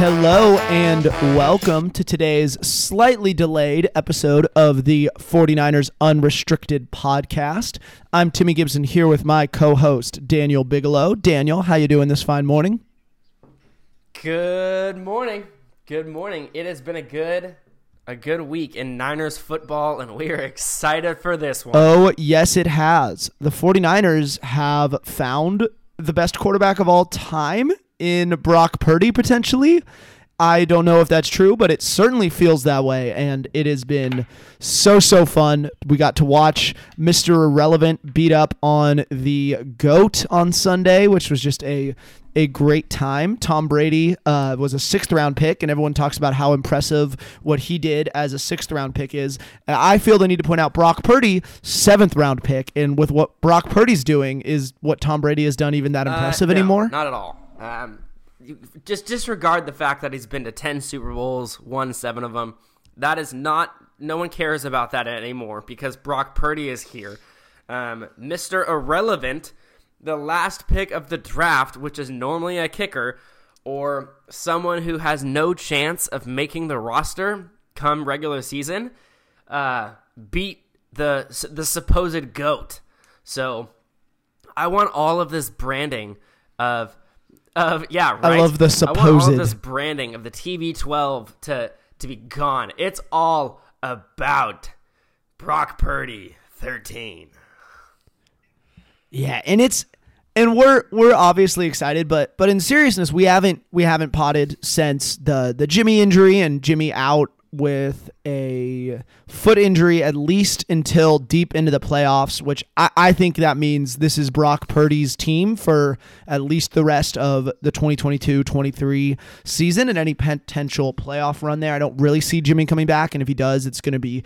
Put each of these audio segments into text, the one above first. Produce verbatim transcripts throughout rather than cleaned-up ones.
Hello and welcome to today's slightly delayed episode of the forty-niners Unrestricted Podcast. I'm Timmy Gibson here with my co-host Daniel Bigelow. Daniel, how you doing this fine morning? Good morning. Good morning. It has been a good a good week in Niners football, and we are excited for this one. Oh, yes it has. The forty-niners have found the best quarterback of all time in Brock Purdy, potentially. I don't know if that's true, but it certainly feels that way, and it has been so, so fun. We got to watch Mister Irrelevant beat up on the GOAT on Sunday, which was just a a great time. Tom Brady uh, was a sixth-round pick, and everyone talks about how impressive what he did as a sixth-round pick is. I feel the need to point out Brock Purdy, seventh-round pick, and with what Brock Purdy's doing, is what Tom Brady has done even that impressive uh, no, anymore? Not at all. Um, just disregard the fact that he's been to ten Super Bowls, won seven of them. That is not, no one cares about that anymore because Brock Purdy is here. Um, Mister Irrelevant, the last pick of the draft, which is normally a kicker or someone who has no chance of making the roster come regular season, uh, beat the, the supposed GOAT. So I want all of this branding of Of, yeah, right. I love the supposed. I want all this branding of the T B twelve to, to be gone. It's all about Brock Purdy thirteen. Yeah, and it's and we're we're obviously excited, but but in seriousness, we haven't we haven't potted since the the Jimmy injury and Jimmy out with a foot injury at least until deep into the playoffs, which I, I think that means this is Brock Purdy's team for at least the rest of the twenty twenty-two twenty-three season and any potential playoff run there. I don't really see Jimmy coming back, and if he does, it's going to be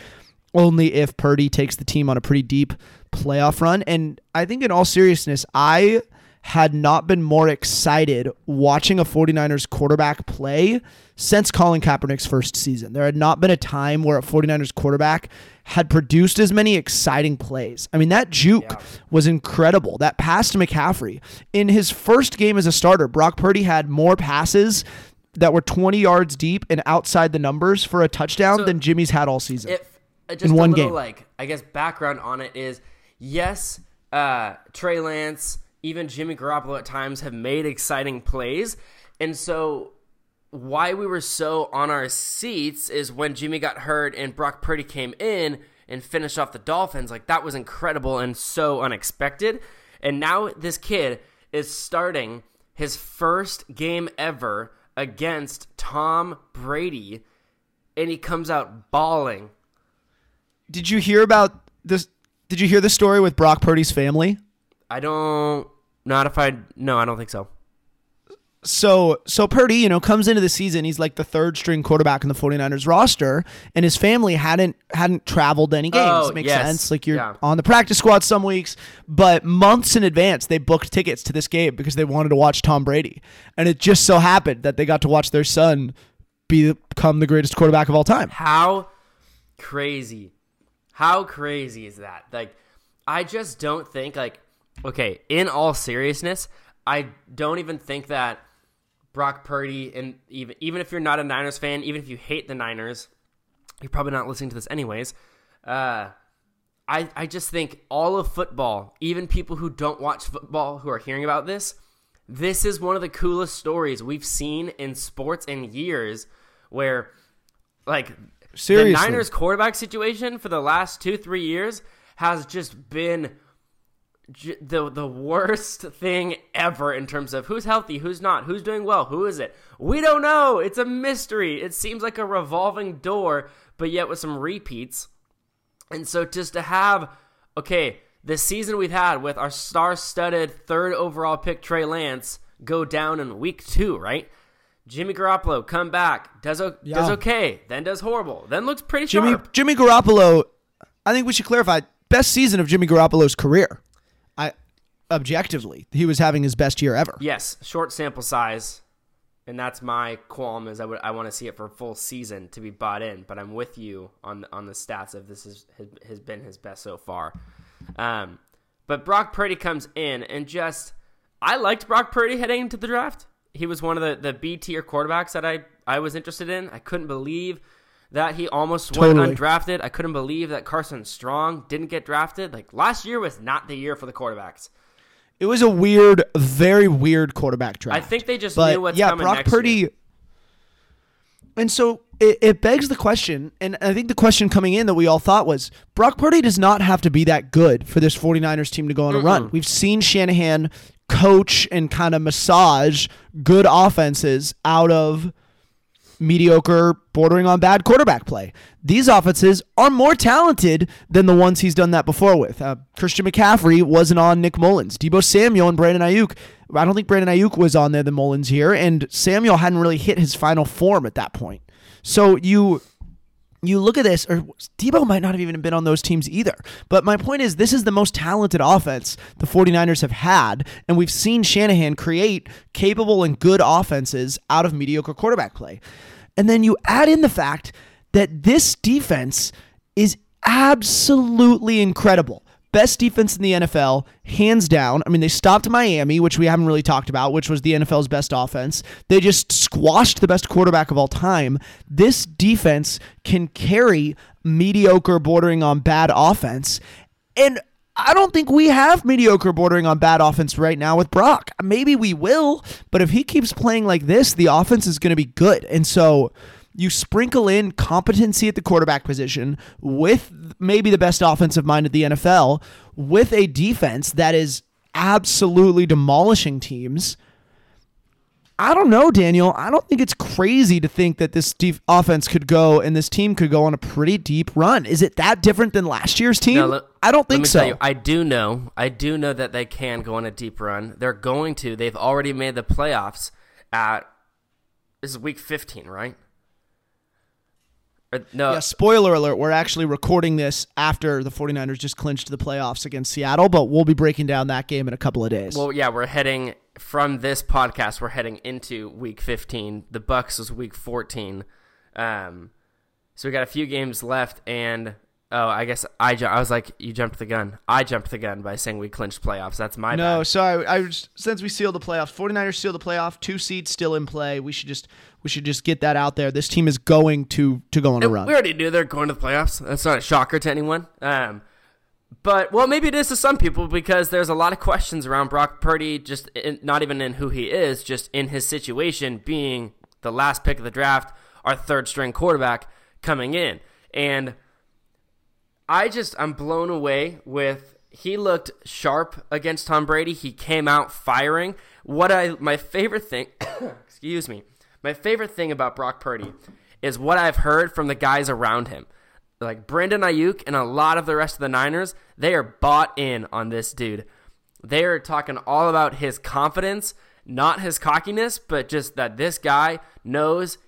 only if Purdy takes the team on a pretty deep playoff run. And I think in all seriousness, I had not been more excited watching a forty-niners quarterback play since Colin Kaepernick's first season. There had not been a time where a forty-niners quarterback had produced as many exciting plays. I mean, that juke yeah. was incredible. That pass to McCaffrey. In his first game as a starter, Brock Purdy had more passes that were twenty yards deep and outside the numbers for a touchdown so than Jimmy's had all season. If, uh, just in one a little, game. Like, I guess background on it is, yes, uh, Trey Lance, even Jimmy Garoppolo at times have made exciting plays. And so why we were so on our seats is when Jimmy got hurt and Brock Purdy came in and finished off the Dolphins. Like, that was incredible and so unexpected. And now this kid is starting his first game ever against Tom Brady, and he comes out bawling. Did you hear about this? Did you hear the story with Brock Purdy's family? I don't... Not if I... No, I don't think so. So so Purdy, you know, comes into the season. He's like the third string quarterback in the forty-niners roster, and his family hadn't hadn't traveled any games. Oh, makes yes. sense. Like, you're yeah. on the practice squad some weeks, but months in advance, they booked tickets to this game because they wanted to watch Tom Brady. And it just so happened that they got to watch their son become the greatest quarterback of all time. How crazy. How crazy is that? Like, I just don't think, like, okay, in all seriousness, I don't even think that Brock Purdy, and even even if you're not a Niners fan, even if you hate the Niners, you're probably not listening to this anyways. Uh, I I just think all of football, even people who don't watch football who are hearing about this, this is one of the coolest stories we've seen in sports in years where, like, seriously, the Niners quarterback situation for the last two, three years has just been the the worst thing ever in terms of who's healthy, who's not, who's doing well, who is it? We don't know. It's a mystery. It seems like a revolving door, but yet with some repeats. And so just to have, okay, the season we've had with our star-studded third overall pick Trey Lance go down in week two, right? Jimmy Garoppolo come back, does, yeah. does okay, then does horrible, then looks pretty Jimmy, sharp. Jimmy Garoppolo, I think we should clarify, best season of Jimmy Garoppolo's career. I objectively, he was having his best year ever. Yes, short sample size, and that's my qualm. Is I would I want to see it for a full season to be bought in. But I'm with you on on the stats of this is, has has been his best so far. Um, but Brock Purdy comes in and just I liked Brock Purdy heading into the draft. He was one of the, the B tier quarterbacks that I, I was interested in. I couldn't believe that he almost totally. went undrafted. I couldn't believe that Carson Strong didn't get drafted. Like last year was not the year for the quarterbacks. It was a weird, very weird quarterback draft. I think they just but, knew what's yeah, coming Brock next Purdy, year. And so it, it begs the question, and I think the question coming in that we all thought was, Brock Purdy does not have to be that good for this 49ers team to go on Mm-mm. a run. We've seen Shanahan coach and kind of massage good offenses out of mediocre, bordering on bad quarterback play. These offenses are more talented than the ones he's done that before with. Uh, Christian McCaffrey wasn't on Nick Mullins. Deebo Samuel and Brandon Ayuk. I don't think Brandon Ayuk was on there than Mullins here, and Samuel hadn't really hit his final form at that point. So you you look at this, or Deebo might not have even been on those teams either. But my point is, this is the most talented offense the 49ers have had, and we've seen Shanahan create capable and good offenses out of mediocre quarterback play. And then you add in the fact that this defense is absolutely incredible. Best defense in the N F L, hands down. I mean, they stopped Miami, which we haven't really talked about, which was the N F L's best offense. They just squashed the best quarterback of all time. This defense can carry mediocre bordering on bad offense. And I don't think we have mediocre bordering on bad offense right now with Brock. Maybe we will, but if he keeps playing like this, the offense is going to be good. And so you sprinkle in competency at the quarterback position with maybe the best offensive mind of the N F L, with a defense that is absolutely demolishing teams. I don't know, Daniel. I don't think it's crazy to think that this def- offense could go and this team could go on a pretty deep run. Is it that different than last year's team? No, let, I don't think let me so. Tell you, I do know. I do know that they can go on a deep run. They're going to. They've already made the playoffs at this is week fifteen, right? No. Yeah, spoiler alert, we're actually recording this after the 49ers just clinched the playoffs against Seattle, but we'll be breaking down that game in a couple of days. Well, yeah, we're heading from this podcast, we're heading into week fifteen. The Bucs was week fourteen. Um, so we got a few games left, and oh, I guess I, ju- I was like, you jumped the gun. I jumped the gun by saying we clinched playoffs. That's my no, bad. No, sorry. I, I was, since we sealed the playoffs, 49ers sealed the playoff, two seeds still in play. We should just... We should just get that out there. This team is going to to go on a run. We already knew they're going to the playoffs. That's not a shocker to anyone. Um, but, well, maybe it is to some people because there's a lot of questions around Brock Purdy, just in, not even in who he is, just in his situation being the last pick of the draft, our third-string quarterback coming in. And I just, I'm blown away with he looked sharp against Tom Brady. He came out firing. What I, my favorite thing, excuse me. My favorite thing about Brock Purdy is what I've heard from the guys around him. Like Brandon Ayuk and a lot of the rest of the Niners, they are bought in on this dude. They are talking all about his confidence, not his cockiness, but just that this guy knows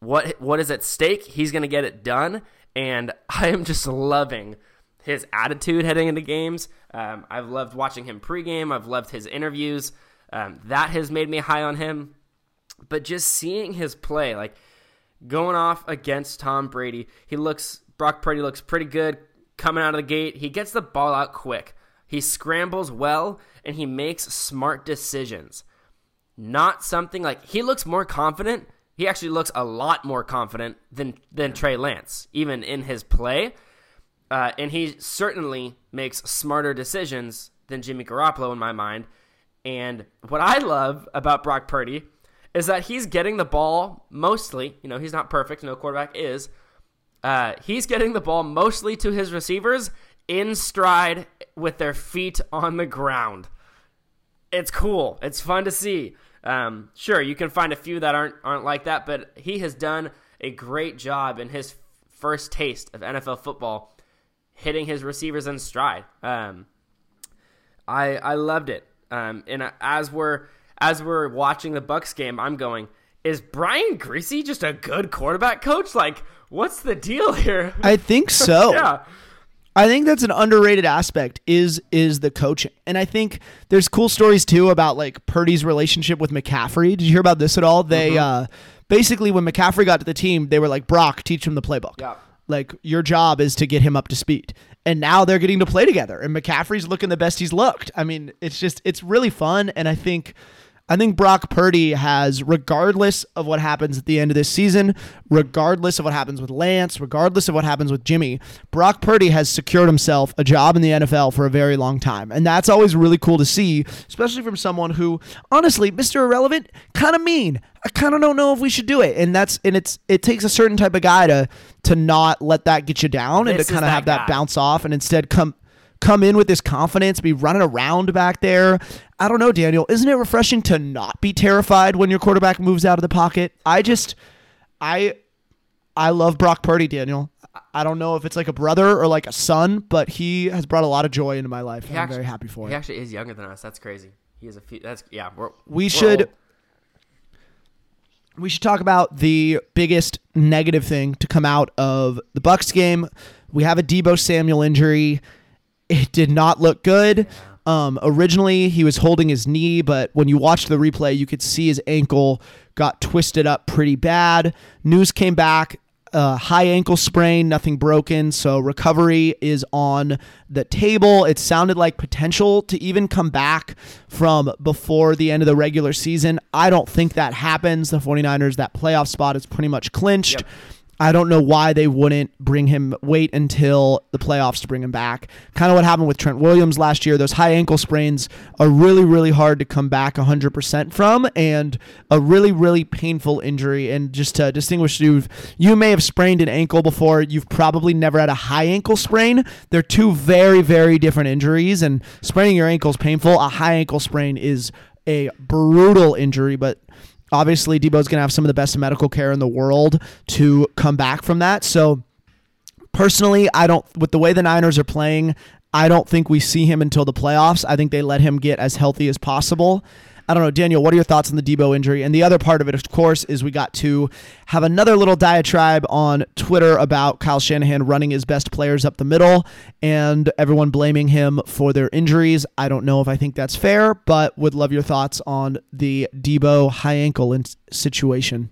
what what is at stake. He's going to get it done, and I am just loving his attitude heading into games. Um, I've loved watching him pregame. I've loved his interviews. Um, that has made me high on him. But just seeing his play, like going off against Tom Brady, he looks Brock Purdy looks pretty good coming out of the gate. He gets the ball out quick. He scrambles well, and he makes smart decisions. Not something like he looks more confident. He actually looks a lot more confident than than Trey Lance, even in his play. Uh, and he certainly makes smarter decisions than Jimmy Garoppolo in my mind. And what I love about Brock Purdy is that he's getting the ball mostly, you know, he's not perfect, no quarterback is, uh, he's getting the ball mostly to his receivers in stride with their feet on the ground. It's cool. It's fun to see. Um, sure, you can find a few that aren't aren't like that, but he has done a great job in his first taste of N F L football hitting his receivers in stride. Um, I I loved it. Um, and as we're... As we're watching the Bucs game, I'm going, is Brian Griese just a good quarterback coach? Like, what's the deal here? I think so. yeah. I think that's an underrated aspect is is the coaching. And I think there's cool stories too about like Purdy's relationship with McCaffrey. Did you hear about this at all? They mm-hmm. uh, basically when McCaffrey got to the team, they were like, Brock, teach him the playbook. Yeah. Like your job is to get him up to speed. And now they're getting to play together and McCaffrey's looking the best he's looked. I mean, it's just, it's really fun. And I think, I think Brock Purdy has, regardless of what happens at the end of this season, regardless of what happens with Lance, regardless of what happens with Jimmy, Brock Purdy has secured himself a job in the N F L for a very long time. And that's always really cool to see, especially from someone who, honestly, Mister Irrelevant, kind of mean. I kind of don't know if we should do it. And that's, and it's, it takes a certain type of guy to, to not let that get you down and this to kind of have guy. that bounce off and instead come... come in with this confidence, be running around back there. I don't know, Daniel. Isn't it refreshing to not be terrified when your quarterback moves out of the pocket? I just, I, I love Brock Purdy, Daniel. I don't know if it's like a brother or like a son, but he has brought a lot of joy into my life. And I'm actually, very happy for he it. He actually is younger than us. That's crazy. He is a few, that's, yeah. We're, we we're should, old. we should talk about the biggest negative thing to come out of the Bucs game. We have a Deebo Samuel injury. It did not look good. Um, originally, he was holding his knee, but when you watched the replay, you could see his ankle got twisted up pretty bad. News came back, uh, high ankle sprain, nothing broken, so recovery is on the table. It sounded like potential to even come back from before the end of the regular season. I don't think that happens. The 49ers, that playoff spot is pretty much clinched. Yep. I don't know why they wouldn't bring him, wait until the playoffs to bring him back. Kind of what happened with Trent Williams last year. Those high ankle sprains are really, really hard to come back one hundred percent from, and a really, really painful injury. And just to distinguish, you you may have sprained an ankle before. You've probably never had a high ankle sprain. They're two very, very different injuries, and spraining your ankle is painful. A high ankle sprain is a brutal injury, but... obviously, Deebo's going to have some of the best medical care in the world to come back from that. So, personally, I don't, with the way the Niners are playing, I don't think we see him until the playoffs. I think they let him get as healthy as possible. I don't know, Daniel, what are your thoughts on the Deebo injury? And the other part of it, of course, is we got to have another little diatribe on Twitter about Kyle Shanahan running his best players up the middle and everyone blaming him for their injuries. I don't know if I think that's fair, but would love your thoughts on the Deebo high ankle situation.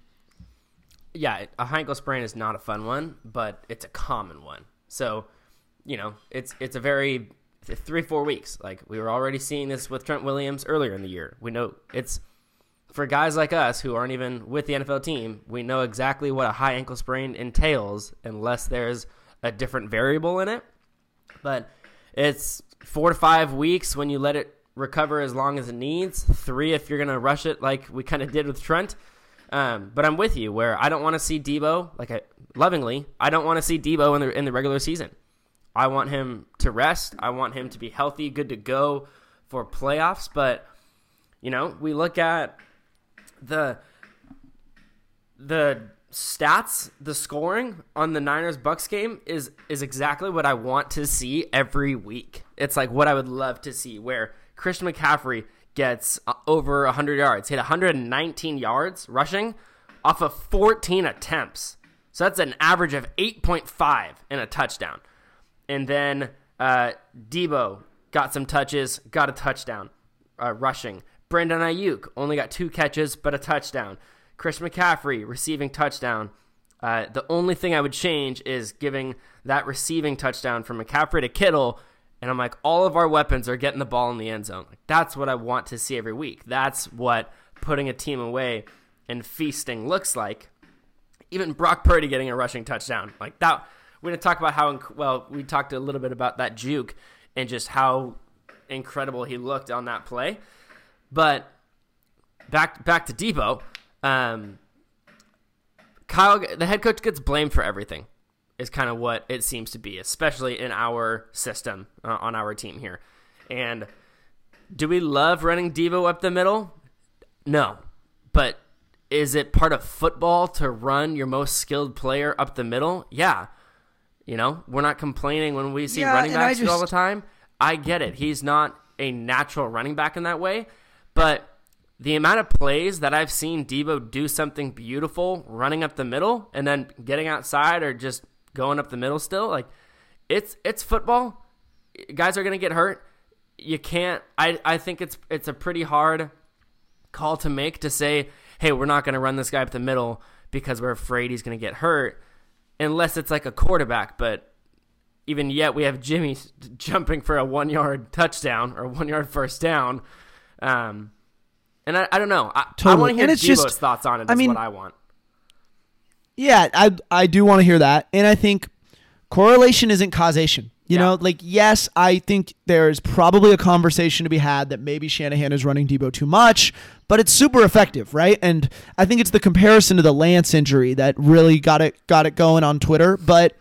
Yeah, a high ankle sprain is not a fun one, but it's a common one. So, you know, it's it's a very... Three, four weeks. Like, we were already seeing this with Trent Williams earlier in the year. We know it's for guys like us who aren't even with the N F L team, we know exactly what a high ankle sprain entails unless there's a different variable in it. But it's four to five weeks when you let it recover as long as it needs. Three if you're going to rush it like we kind of did with Trent. Um, but I'm with you where I don't want to see Deebo, like I, lovingly, I don't want to see Deebo in the in the regular season. I want him to rest. I want him to be healthy, good to go for playoffs. But, you know, we look at the the stats, the scoring on the Niners-Bucks game is is exactly what I want to see every week. It's like what I would love to see where Christian McCaffrey gets over one hundred yards, hit one hundred nineteen yards rushing off of fourteen attempts. So that's an average of eight point five and a touchdown. And then uh, Deebo got some touches, got a touchdown, uh, rushing. Brandon Ayuk only got two catches, but a touchdown. Chris McCaffrey receiving touchdown. Uh, the only thing I would change is giving that receiving touchdown from McCaffrey to Kittle. And I'm like, all of our weapons are getting the ball in the end zone. Like, that's what I want to see every week. That's what putting a team away and feasting looks like. Even Brock Purdy getting a rushing touchdown. Like that. We're going to talk about how, well, we talked a little bit about that juke and just how incredible he looked on that play. But back back to Deebo, um, Kyle, the head coach gets blamed for everything is kind of what it seems to be, especially in our system, uh, on our team here. And do we love running Deebo up the middle? No. But is it part of football to run your most skilled player up the middle? Yeah. You know, we're not complaining when we see yeah, running backs just... all the time. I get it. He's not a natural running back in that way. But the amount of plays that I've seen Deebo do something beautiful running up the middle and then getting outside or just going up the middle still, like it's it's football. Guys are going to get hurt. You can't. I, I think it's it's a pretty hard call to make to say, hey, we're not going to run this guy up the middle because we're afraid he's going to get hurt, unless it's like a quarterback. But even yet, we have Jimmy jumping for a one-yard touchdown or one-yard first down. Um, and I, I don't know. I, totally. I want to hear Debo's thoughts on it. That's I mean, what I want. Yeah, I I do want to hear that. And I think correlation isn't causation. You yeah. know, like, yes, I think there's probably a conversation to be had that maybe Shanahan is running Deebo too much, but it's super effective, right? And I think it's the comparison to the Lance injury that really got it got it going on Twitter. But,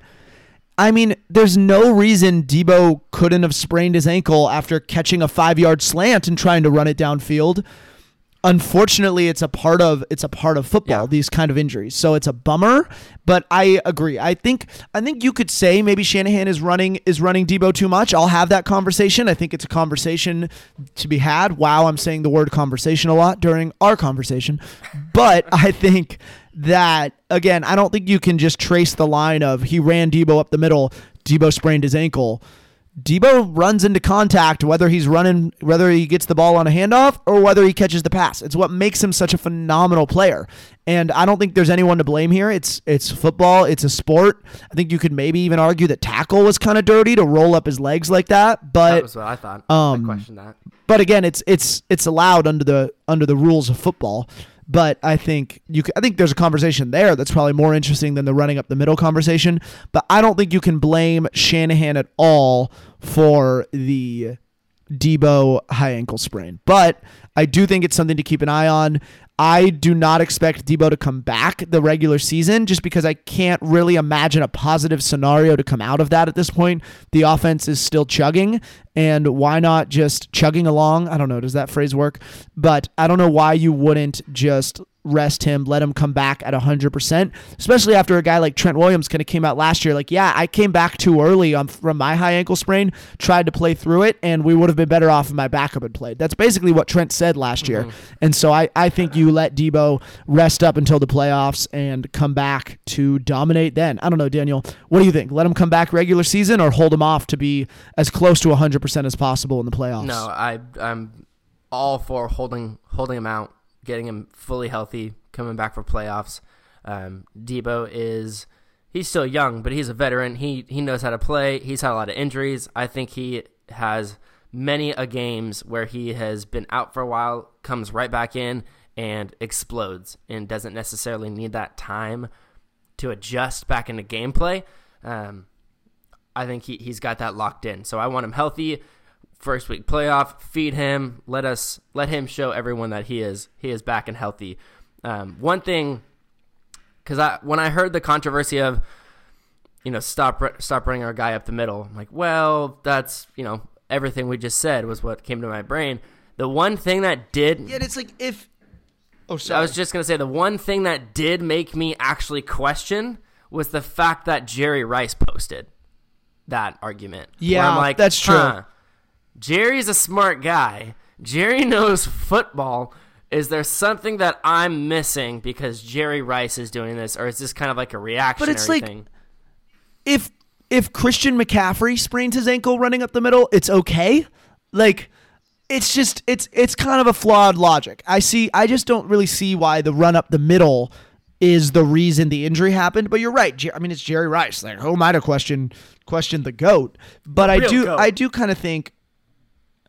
I mean, there's no reason Deebo couldn't have sprained his ankle after catching a five-yard slant and trying to run it downfield. Unfortunately, it's a part of it's a part of football, yeah. these kind of injuries. So it's a bummer, but I agree. I think I think you could say maybe Shanahan is running is running Deebo too much. I'll have that conversation. I think it's a conversation to be had. Wow, I'm saying the word conversation a lot during our conversation. But I think that, again, I don't think you can just trace the line of he ran Deebo up the middle, Deebo sprained his ankle. Deebo runs into contact, whether he's running, whether he gets the ball on a handoff or whether he catches the pass. It's what makes him such a phenomenal player. And I don't think there's anyone to blame here. It's it's football. It's a sport. I think you could maybe even argue that tackle was kind of dirty to roll up his legs like that. But that was what I thought. Um, I questioned that. But again, it's it's it's allowed under the under the rules of football. But I think you. I think there's a conversation there that's probably more interesting than the running up the middle conversation. But I don't think you can blame Shanahan at all for the Deebo high ankle sprain. But I do think it's something to keep an eye on. I do not expect Deebo to come back the regular season just because I can't really imagine a positive scenario to come out of that at this point. The offense is still chugging, and why not just chugging along? I don't know. Does that phrase work? But I don't know why you wouldn't just rest him, let him come back at one hundred percent, especially after a guy like Trent Williams kind of came out last year like, yeah, I came back too early on from my high ankle sprain, tried to play through it, and we would have been better off if my backup had played. That's basically what Trent said last mm-hmm. year. And so I, I think you let Deebo rest up until the playoffs and come back to dominate then. I don't know, Daniel. What do you think? Let him come back regular season or hold him off to be as close to one hundred percent as possible in the playoffs? No, I, I'm all for holding holding him out, getting him fully healthy, coming back for playoffs. Um, Deebo is, he's still young, but he's a veteran. He he knows how to play. He's had a lot of injuries. I think he has many a games where he has been out for a while, comes right back in, and explodes, and doesn't necessarily need that time to adjust back into gameplay. Um, I think he, he's got that locked in. So I want him healthy. First week playoff, feed him. Let us let him show everyone that he is he is back and healthy. Um, one thing, because I when I heard the controversy of, you know, stop stop running our guy up the middle, I'm like, well, that's, you know, everything we just said was what came to my brain. The one thing that did, yeah, it's like if oh sorry, I was just gonna say the one thing that did make me actually question was the fact that Jerry Rice posted that argument. Yeah, I'm like, that's true. Huh, Jerry's a smart guy. Jerry knows football. Is there something that I'm missing because Jerry Rice is doing this, or is this kind of like a reaction? But it's like, thing? if if Christian McCaffrey sprains his ankle running up the middle, it's okay. Like, it's just it's it's kind of a flawed logic. I see. I just don't really see why the run up the middle is the reason the injury happened. But you're right. I mean, it's Jerry Rice. Like, who am I to question question the GOAT? But the I do goat. I do kind of think.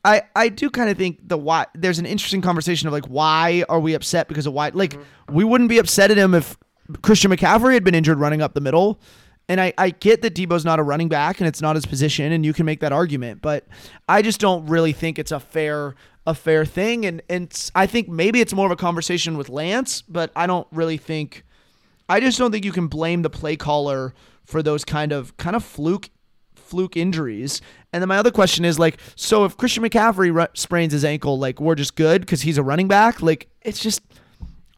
I, I do kind of think the why there's an interesting conversation of like, why are we upset because of why? Like, mm-hmm. we wouldn't be upset at him if Christian McCaffrey had been injured running up the middle. And I, I get that Deebo's not a running back and it's not his position, and you can make that argument, but I just don't really think it's a fair a fair thing. And and I think maybe it's more of a conversation with Lance, but I don't really think I just don't think you can blame the play caller for those kind of kind of fluke. fluke injuries. And then my other question is like, so if Christian McCaffrey r- sprains his ankle, like, we're just good because he's a running back? Like, it's just,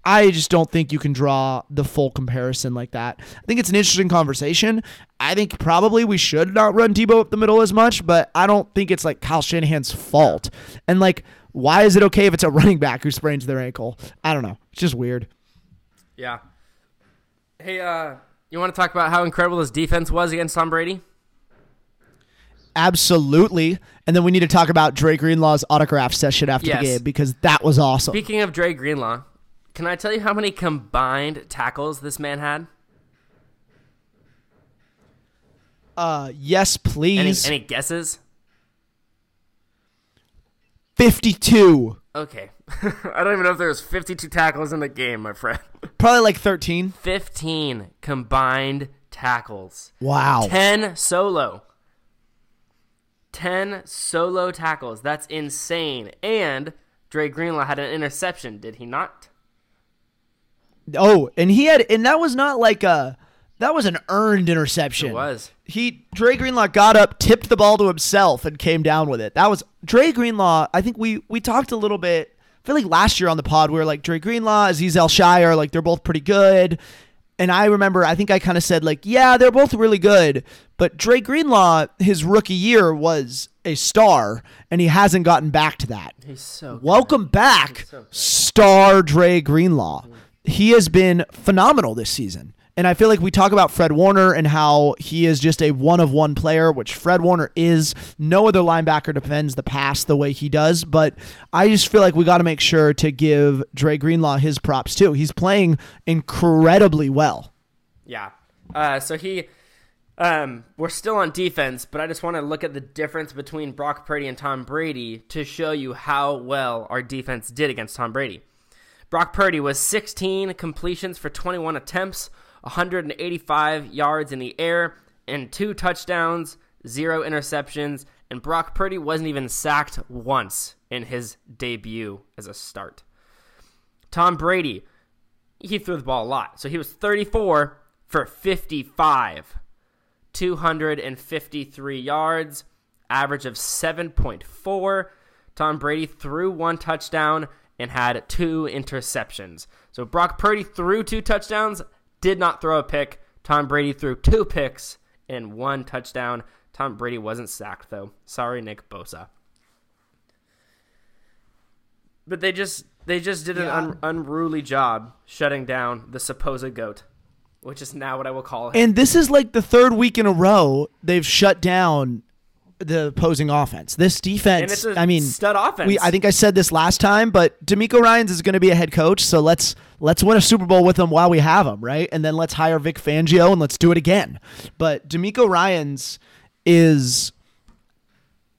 I just don't think you can draw the full comparison like that. I think it's an interesting conversation. I think probably we should not run Deebo up the middle as much, but I don't think it's like Kyle Shanahan's fault. And like, why is it okay if it's a running back who sprains their ankle? I don't know. It's just weird. Yeah. Hey, uh, you want to talk about how incredible his defense was against Tom Brady? Absolutely. And then we need to talk about Dre Greenlaw's autograph session after yes. the game, because that was awesome. Speaking of Dre Greenlaw, can I tell you how many combined tackles this man had? Uh, yes, please. Any, any guesses? fifty-two. Okay. I don't even know if there was fifty-two tackles in the game, my friend. Probably like thirteen. fifteen combined tackles. Wow. ten solo. ten solo tackles. That's insane. And Dre Greenlaw had an interception, did he not? Oh, and he had, and that was not like a, that was an earned interception. It was. He, Dre Greenlaw got up, tipped the ball to himself, and came down with it. That was, Dre Greenlaw, I think we, we talked a little bit, I feel like last year on the pod, we were like, Dre Greenlaw, Azeez Al-Shire, like they're both pretty good. And I remember, I think I kind of said like, yeah, they're both really good. But Dre Greenlaw, his rookie year was a star, and he hasn't gotten back to that. He's so good. Welcome back, so star Dre Greenlaw. Mm-hmm. He has been phenomenal this season. And I feel like we talk about Fred Warner and how he is just a one-of-one player, which Fred Warner is. No other linebacker defends the pass the way he does. But I just feel like we got to make sure to give Dre Greenlaw his props, too. He's playing incredibly well. Yeah. Uh, so he... Um, we're still on defense, but I just want to look at the difference between Brock Purdy and Tom Brady to show you how well our defense did against Tom Brady. Brock Purdy was sixteen completions for twenty-one attempts, one hundred eighty-five yards in the air, and two touchdowns, zero interceptions, and Brock Purdy wasn't even sacked once in his debut as a start. Tom Brady, he threw the ball a lot, so he was thirty-four for fifty-five. two hundred fifty-three yards, average of seven point four. Tom Brady threw one touchdown and had two interceptions. So Brock Purdy threw two touchdowns, did not throw a pick. Tom Brady threw two picks and one touchdown. Tom Brady wasn't sacked, though. Sorry, Nick Bosa. But they just they just did yeah. an un- unruly job shutting down the supposed GOAT, which is now what I will call him. And this is like the third week in a row they've shut down the opposing offense. This defense, and it's a I mean, stud offense. We, I think I said this last time, but DeMeco Ryans is going to be a head coach, so let's let's win a Super Bowl with him while we have him, right? And then let's hire Vic Fangio and let's do it again. But DeMeco Ryans is,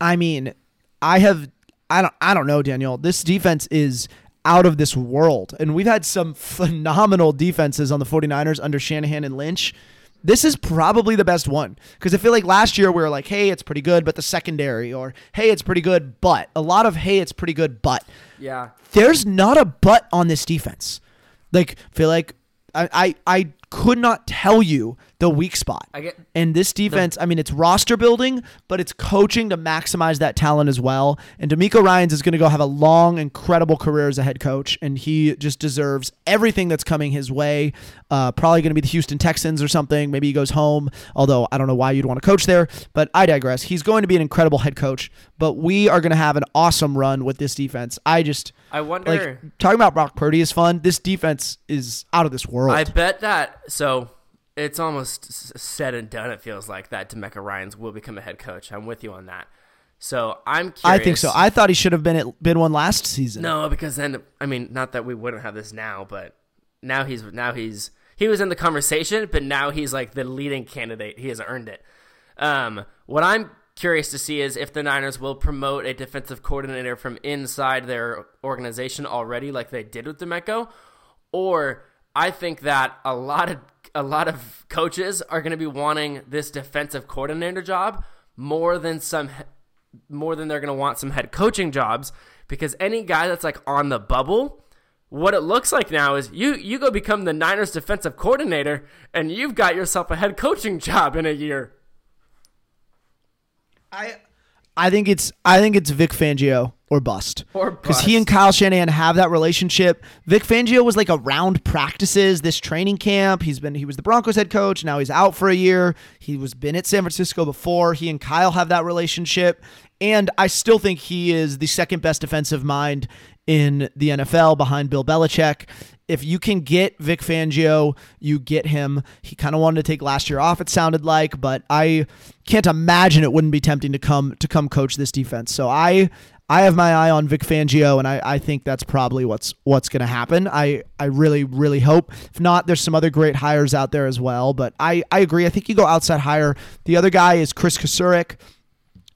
I mean, I have, I don't, I don't know, Daniel. This defense is out of this world. And we've had some phenomenal defenses on the 49ers under Shanahan and Lynch. This is probably the best one, because I feel like last year we were like, hey, it's pretty good, but the secondary, or hey, it's pretty good, but a lot of hey, it's pretty good, but yeah, there's not a but on this defense. Like, I feel like I, I, I could not tell you the weak spot. I get, and this defense, the, I mean, it's roster building, but it's coaching to maximize that talent as well. And DeMeco Ryans is going to go have a long, incredible career as a head coach, and he just deserves everything that's coming his way. Uh, probably going to be the Houston Texans or something. Maybe he goes home, although I don't know why you'd want to coach there, but I digress. He's going to be an incredible head coach, but we are going to have an awesome run with this defense. I just... I wonder... Like, talking about Brock Purdy is fun. This defense is out of this world. I bet that... So... It's almost said and done, it feels like, that DeMeco Ryans will become a head coach. I'm with you on that. So I'm curious. I think so. I thought he should have been at, been one last season. No, because then, I mean, not that we wouldn't have this now, but now he's now he's he was in the conversation, but now he's like the leading candidate. He has earned it. Um, what I'm curious to see is if the Niners will promote a defensive coordinator from inside their organization already, like they did with DeMeco, or I think that a lot of A lot of coaches are going to be wanting this defensive coordinator job more than some, more than they're going to want some head coaching jobs, because any guy that's like on the bubble, what it looks like now is you you go become the Niners defensive coordinator and you've got yourself a head coaching job in a year. I I think it's I think it's Vic Fangio or bust. Or bust. Because he and Kyle Shanahan have that relationship. Vic Fangio was like around practices this training camp. He's been he was the Broncos head coach. Now he's out for a year. He was been at San Francisco before. He and Kyle have that relationship. And I still think he is the second best defensive mind in the N F L behind Bill Belichick. If you can get Vic Fangio, you get him. He kind of wanted to take last year off, it sounded like, but I can't imagine it wouldn't be tempting to come to come coach this defense. So I I have my eye on Vic Fangio, and I, I think that's probably what's what's going to happen. I, I really, really hope. If not, there's some other great hires out there as well, but I, I agree. I think you go outside hire. The other guy is Chris Kocurek,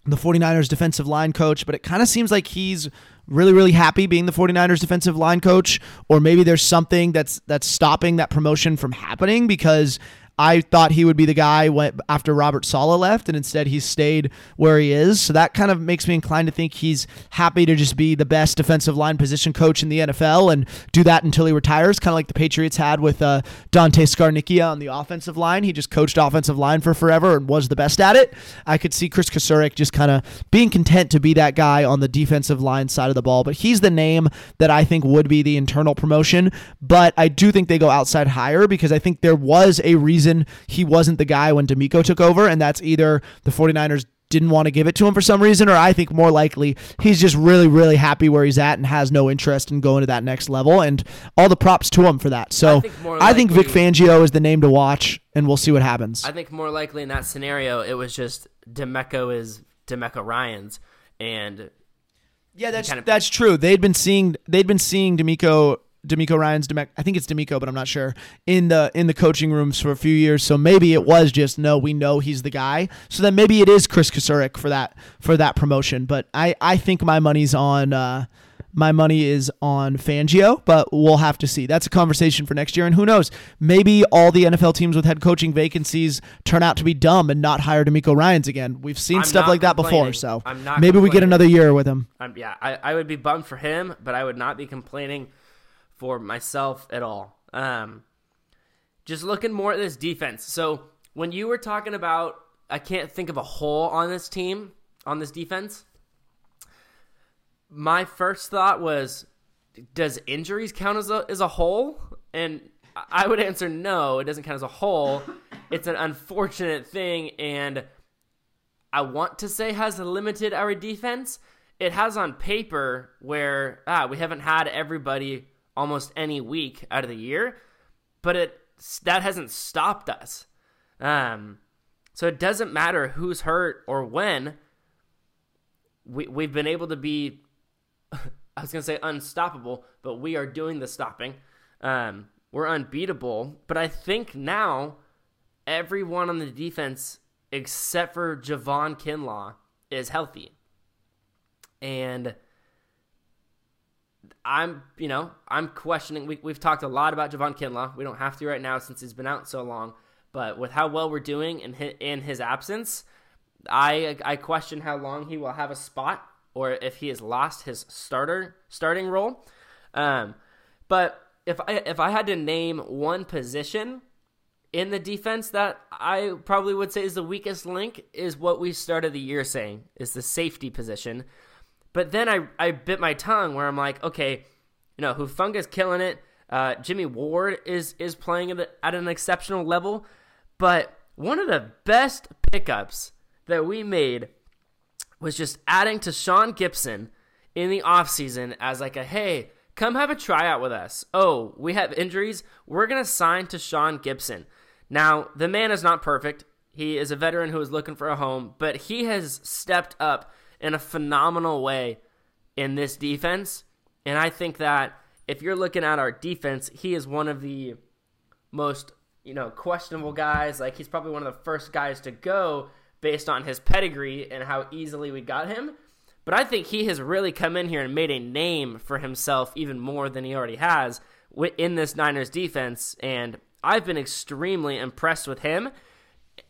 the 49ers defensive line coach, but it kind of seems like he's really, really happy being the 49ers defensive line coach, or maybe there's something that's that's stopping that promotion from happening, because I thought he would be the guy after Robert Saleh left, and instead he's stayed where he is. So that kind of makes me inclined to think he's happy to just be the best defensive line position coach in the N F L and do that until he retires, kind of like the Patriots had with uh, Dante Scarnicchia on the offensive line. He just coached offensive line for forever and was the best at it. I could see Chris Kocurek just kind of being content to be that guy on the defensive line side of the ball, but he's the name that I think would be the internal promotion. But I do think they go outside hire, because I think there was a reason he wasn't the guy when DeMeco took over, and that's either the 49ers didn't want to give it to him for some reason, or I think more likely he's just really, really happy where he's at and has no interest in going to that next level, and all the props to him for that. So I think, I think Vic Fangio is the name to watch, and we'll see what happens. I think more likely in that scenario, it was just DeMeco is DeMeco Ryans, and yeah, that's kind of- that's true. They'd been seeing they'd been seeing DeMeco. DeMeco Ryans, DeMeco, I think it's DeMeco, but I'm not sure, in the in the coaching rooms for a few years. So maybe it was just, no, we know he's the guy. So then maybe it is Chris Kocurek for that for that promotion. But I, I think my money's on uh, my money is on Fangio, but we'll have to see. That's a conversation for next year, and who knows? Maybe all the N F L teams with head coaching vacancies turn out to be dumb and not hire DeMeco Ryans again. We've seen I'm stuff like that before, so I'm not maybe we get another year with him. Um, yeah, I, I would be bummed for him, but I would not be complaining for myself at all. Um, just looking more at this defense. So when you were talking about, I can't think of a hole on this team, on this defense, my first thought was, does injuries count as a, as a hole? And I would answer no, it doesn't count as a hole. It's an unfortunate thing, and I want to say has limited our defense. It has on paper where ah, we haven't had everybody almost any week out of the year, but it that hasn't stopped us. Um, so it doesn't matter who's hurt or when. We, we've been able to be, I was going to say unstoppable, but we are doing the stopping. Um, we're unbeatable, but I think now everyone on the defense except for Javon Kinlaw is healthy. And I'm, you know, I'm questioning. We, we've talked a lot about Javon Kinlaw. We don't have to right now since he's been out so long. But with how well we're doing and in, in his absence, I I question how long he will have a spot, or if he has lost his starter starting role. Um, but if I if I had to name one position in the defense that I probably would say is the weakest link, is what we started the year saying is the safety position. But then I, I bit my tongue where I'm like, okay, you know, Hufanga killing it. Uh, Jimmy Ward is is playing at, at an exceptional level. But one of the best pickups that we made was just adding Tashaun Gibson in the offseason as like a, hey, come have a tryout with us. Oh, we have injuries. We're going to sign Tashaun Gibson. Now, the man is not perfect. He is a veteran who is looking for a home, but he has stepped up in a phenomenal way in this defense. And I think that if you're looking at our defense, he is one of the most, you know, questionable guys. Like, he's probably one of the first guys to go based on his pedigree and how easily we got him. But I think he has really come in here and made a name for himself even more than he already has in this Niners defense. And I've been extremely impressed with him,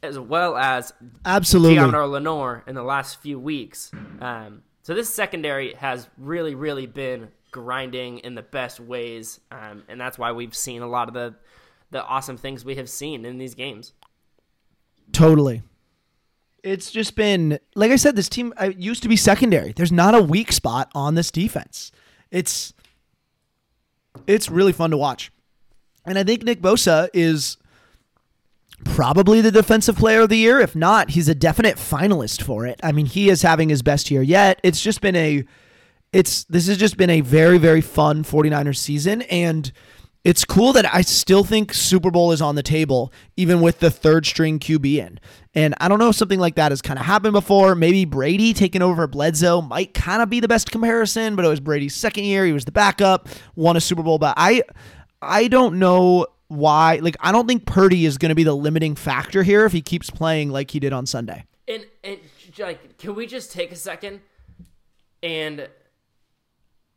as well as absolutely Deonor Lenore in the last few weeks. Um, so this secondary has really, really been grinding in the best ways, um, and that's why we've seen a lot of the, the awesome things we have seen in these games. Totally. It's just been, like I said, this team I, used to be secondary. There's not a weak spot on this defense. It's it's really fun to watch. And I think Nick Bosa is probably the defensive player of the year. If not, he's a definite finalist for it. I mean, he is having his best year yet. It's just been a it's this has just been a very, very fun 49ers season, and it's cool that I still think Super Bowl is on the table, even with the third string Q B in. And I don't know if something like that has kind of happened before. Maybe Brady taking over Bledsoe might kind of be the best comparison, but it was Brady's second year. He was the backup, won a Super Bowl. But I, I don't know why. Like, I don't think Purdy is going to be the limiting factor here if he keeps playing like he did on Sunday. And, and like, can we just take a second and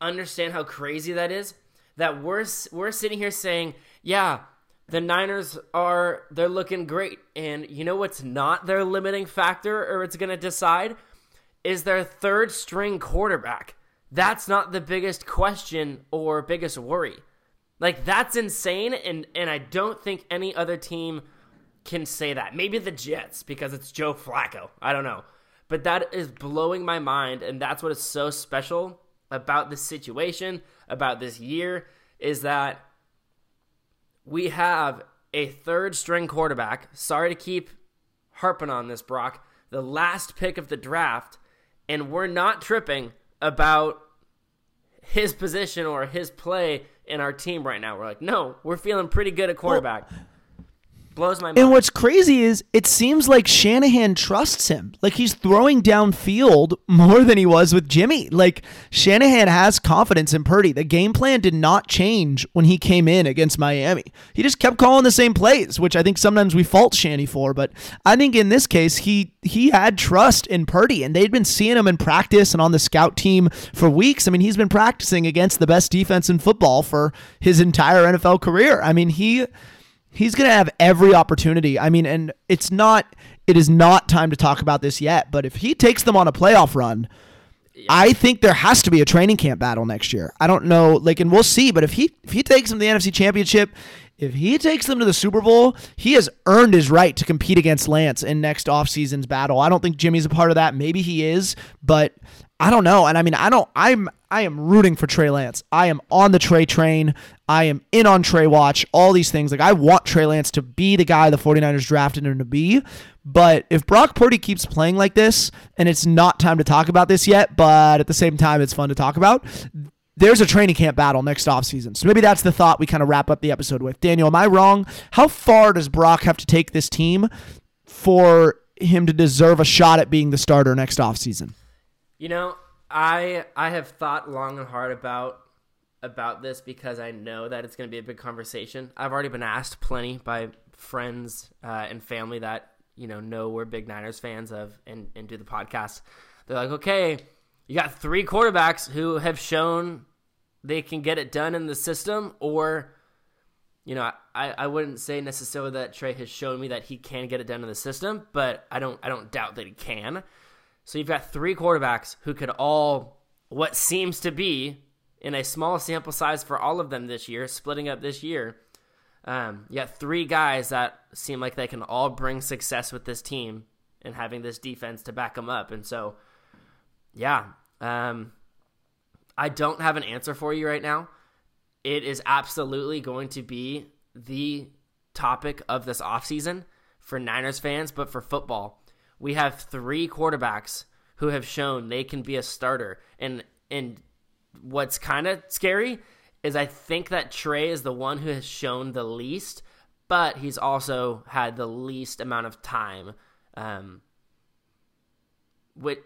understand how crazy that is? That we're we're sitting here saying, yeah, the Niners are, they're looking great. And you know what's not their limiting factor, or it's going to decide, is their third string quarterback. That's not the biggest question or biggest worry. Like, that's insane, and, and I don't think any other team can say that. Maybe the Jets, because it's Joe Flacco. I don't know. But that is blowing my mind, and that's what is so special about this situation, about this year, is that we have a third string quarterback. Sorry to keep harping on this, Brock. The last pick of the draft, and we're not tripping about his position or his play in our team right now. We're like, no, we're feeling pretty good at quarterback. Well, blows my mind. And what's crazy is it seems like Shanahan trusts him. Like, he's throwing downfield more than he was with Jimmy. Like, Shanahan has confidence in Purdy. The game plan did not change when he came in against Miami. He just kept calling the same plays, which I think sometimes we fault Shanny for. But I think in this case, he he had trust in Purdy, and they'd been seeing him in practice and on the scout team for weeks. I mean, he's been practicing against the best defense in football for his entire N F L career. I mean, he... He's going to have every opportunity. I mean, and it's not, it is not time to talk about this yet, but if he takes them on a playoff run, yeah. I think there has to be a training camp battle next year. I don't know, like, and we'll see, but if he, if he takes them to the N F C Championship, if he takes them to the Super Bowl, he has earned his right to compete against Lance in next offseason's battle. I don't think Jimmy's a part of that. Maybe he is, but I don't know. And I mean, I don't, I'm, I am rooting for Trey Lance. I am on the Trey train. I am in on Trey watch, all these things. Like, I want Trey Lance to be the guy the 49ers drafted him to be. But if Brock Purdy keeps playing like this, and it's not time to talk about this yet, but at the same time, it's fun to talk about, there's a training camp battle next offseason. So maybe that's the thought we kind of wrap up the episode with. Daniel, am I wrong? How far does Brock have to take this team for him to deserve a shot at being the starter next offseason? You know, I I have thought long and hard about about this because I know that it's going to be a big conversation. I've already been asked plenty by friends uh, and family that, you know, know we're big Niners fans of and, and do the podcast. They're like, okay, you got three quarterbacks who have shown they can get it done in the system, or, you know, I, I wouldn't say necessarily that Trey has shown me that he can get it done in the system, but I don't I don't doubt that he can. So you've got three quarterbacks who could all, what seems to be, in a small sample size for all of them this year, splitting up this year, um, you got three guys that seem like they can all bring success with this team and having this defense to back them up. And so, yeah, um, I don't have an answer for you right now. It is absolutely going to be the topic of this offseason for Niners fans, but for football. We have three quarterbacks who have shown they can be a starter. And and what's kind of scary is I think that Trey is the one who has shown the least, but he's also had the least amount of time. Um,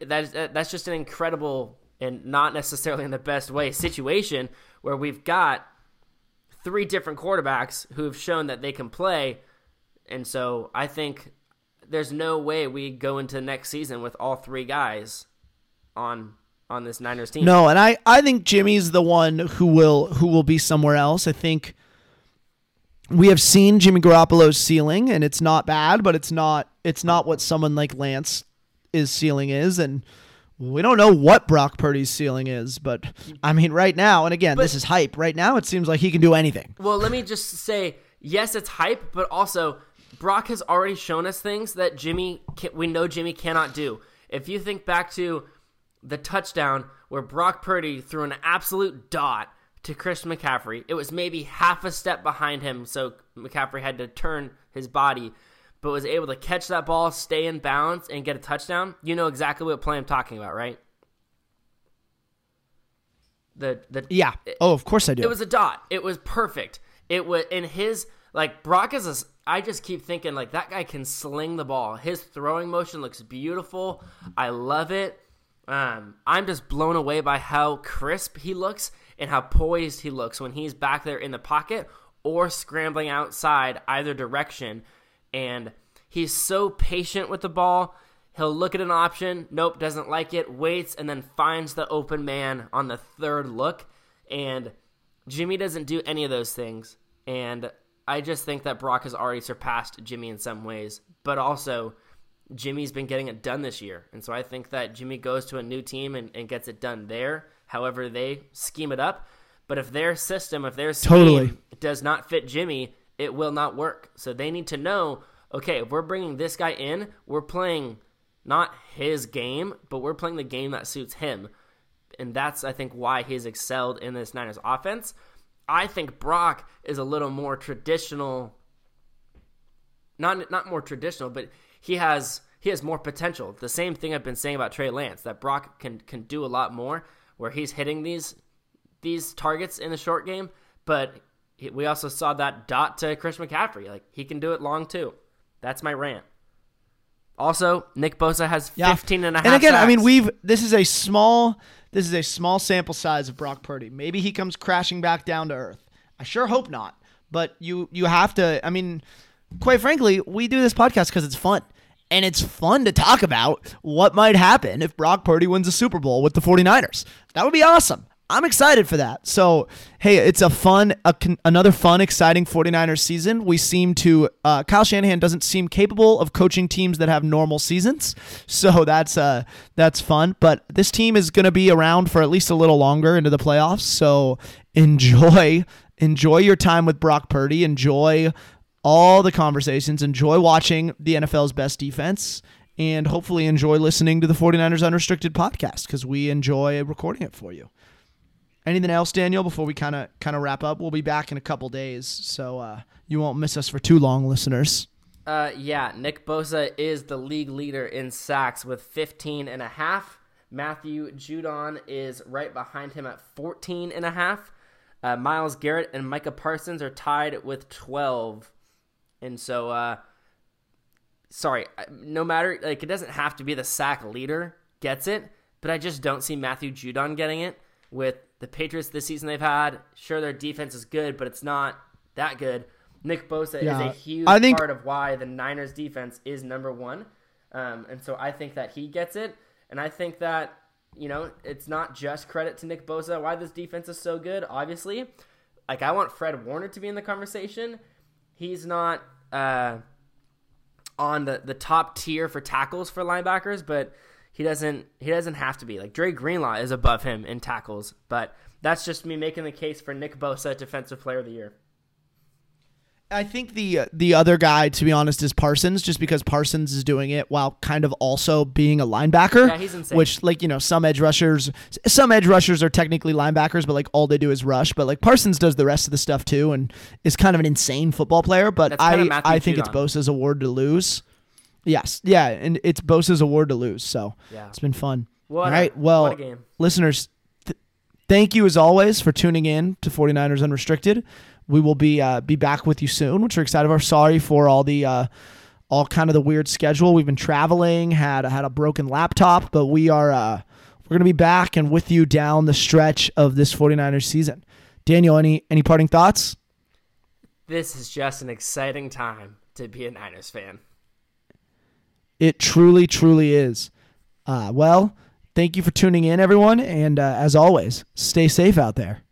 that's, that's just an incredible and not necessarily in the best way situation where we've got three different quarterbacks who have shown that they can play. And so I think there's no way we go into next season with all three guys on on this Niners team. No, and I, I think Jimmy's the one who will who will be somewhere else. I think we have seen Jimmy Garoppolo's ceiling, and it's not bad, but it's not it's not what someone like Lance's ceiling is, and we don't know what Brock Purdy's ceiling is, but I mean right now, and again, but, this is hype. Right now it seems like he can do anything. Well, let me just say, yes, it's hype, but also Brock has already shown us things that Jimmy can, we know Jimmy cannot do. If you think back to the touchdown where Brock Purdy threw an absolute dot to Christian McCaffrey, it was maybe half a step behind him, so McCaffrey had to turn his body, but was able to catch that ball, stay in bounds, and get a touchdown. You know exactly what play I'm talking about, right? The the yeah. Oh, of course I do. It was a dot. It was perfect. It was in his like Brock is a. I just keep thinking like that guy can sling the ball. His throwing motion looks beautiful. I love it. Um, I'm just blown away by how crisp he looks and how poised he looks when he's back there in the pocket or scrambling outside either direction. And he's so patient with the ball. He'll look at an option, nope, doesn't like it, waits, and then finds the open man on the third look. And Jimmy doesn't do any of those things. And I just think that Brock has already surpassed Jimmy in some ways. But also, Jimmy's been getting it done this year. And so I think that Jimmy goes to a new team and, and gets it done there, however they scheme it up. But if their system, if their scheme totally. does not fit Jimmy, it will not work. So they need to know, okay, if we're bringing this guy in, we're playing not his game, but we're playing the game that suits him. And that's, I think, why he's excelled in this Niners offense. I think Brock is a little more traditional. Not not more traditional, but he has he has more potential. The same thing I've been saying about Trey Lance, that Brock can can do a lot more where he's hitting these these targets in the short game. But we also saw that dot to Christian McCaffrey. Like, he can do it long, too. That's my rant. Also, Nick Bosa has yeah. fifteen and a half And again, sacks. I mean, we've this is a small this is a small sample size of Brock Purdy. Maybe he comes crashing back down to earth. I sure hope not. But you you have to, I mean, quite frankly, we do this podcast because it's fun. And it's fun to talk about what might happen if Brock Purdy wins a Super Bowl with the 49ers. That would be awesome. I'm excited for that. So, hey, it's a fun a, another fun, exciting 49ers season. We seem to uh, Kyle Shanahan doesn't seem capable of coaching teams that have normal seasons. So that's uh that's fun. But this team is going to be around for at least a little longer into the playoffs. So enjoy enjoy your time with Brock Purdy. Enjoy all the conversations. Enjoy watching the N F L's best defense. And hopefully enjoy listening to the 49ers Unrestricted podcast because we enjoy recording it for you. Anything else, Daniel, before we kind of kind of wrap up? We'll be back in a couple days, so uh, you won't miss us for too long, listeners. Uh, yeah, Nick Bosa is the league leader in sacks with fifteen and a half Matthew Judon is right behind him at fourteen and a half Uh, Myles Garrett and Micah Parsons are tied with twelve And so, uh, sorry, no matter, like, it doesn't have to be the sack leader gets it, but I just don't see Matthew Judon getting it with the Patriots this season they've had. Sure, their defense is good, but it's not that good. Nick Bosa yeah. is a huge I think... part of why the Niners defense is number one. Um, and so I think that he gets it. And I think that, you know, it's not just credit to Nick Bosa why this defense is so good, obviously. Like, I want Fred Warner to be in the conversation. He's not uh, on the, the top tier for tackles for linebackers, but He doesn't he doesn't have to be. Like, Dre Greenlaw is above him in tackles, but that's just me making the case for Nick Bosa, Defensive Player of the Year. I think the the other guy, to be honest, is Parsons, just because Parsons is doing it while kind of also being a linebacker. Yeah, he's insane. Which, like, you know, some edge rushers, some edge rushers are technically linebackers, but like all they do is rush. But like Parsons does the rest of the stuff too, and is kind of an insane football player. But that's I kind of I think Judon. It's Bosa's award to lose. Yes, yeah, and it's Bosa's award to lose, so yeah. It's been fun. What All right, well, what a game. Listeners, th- thank you as always for tuning in to 49ers Unrestricted. We will be uh, be back with you soon, which we're excited for. Sorry for all the uh, all kind of the weird schedule. We've been traveling, had had a broken laptop, but we are uh, we're gonna be back and with you down the stretch of this 49ers season. Daniel, any any parting thoughts? This is just an exciting time to be a Niners fan. It truly, truly is. Uh, well, thank you for tuning in, everyone. And uh, as always, stay safe out there.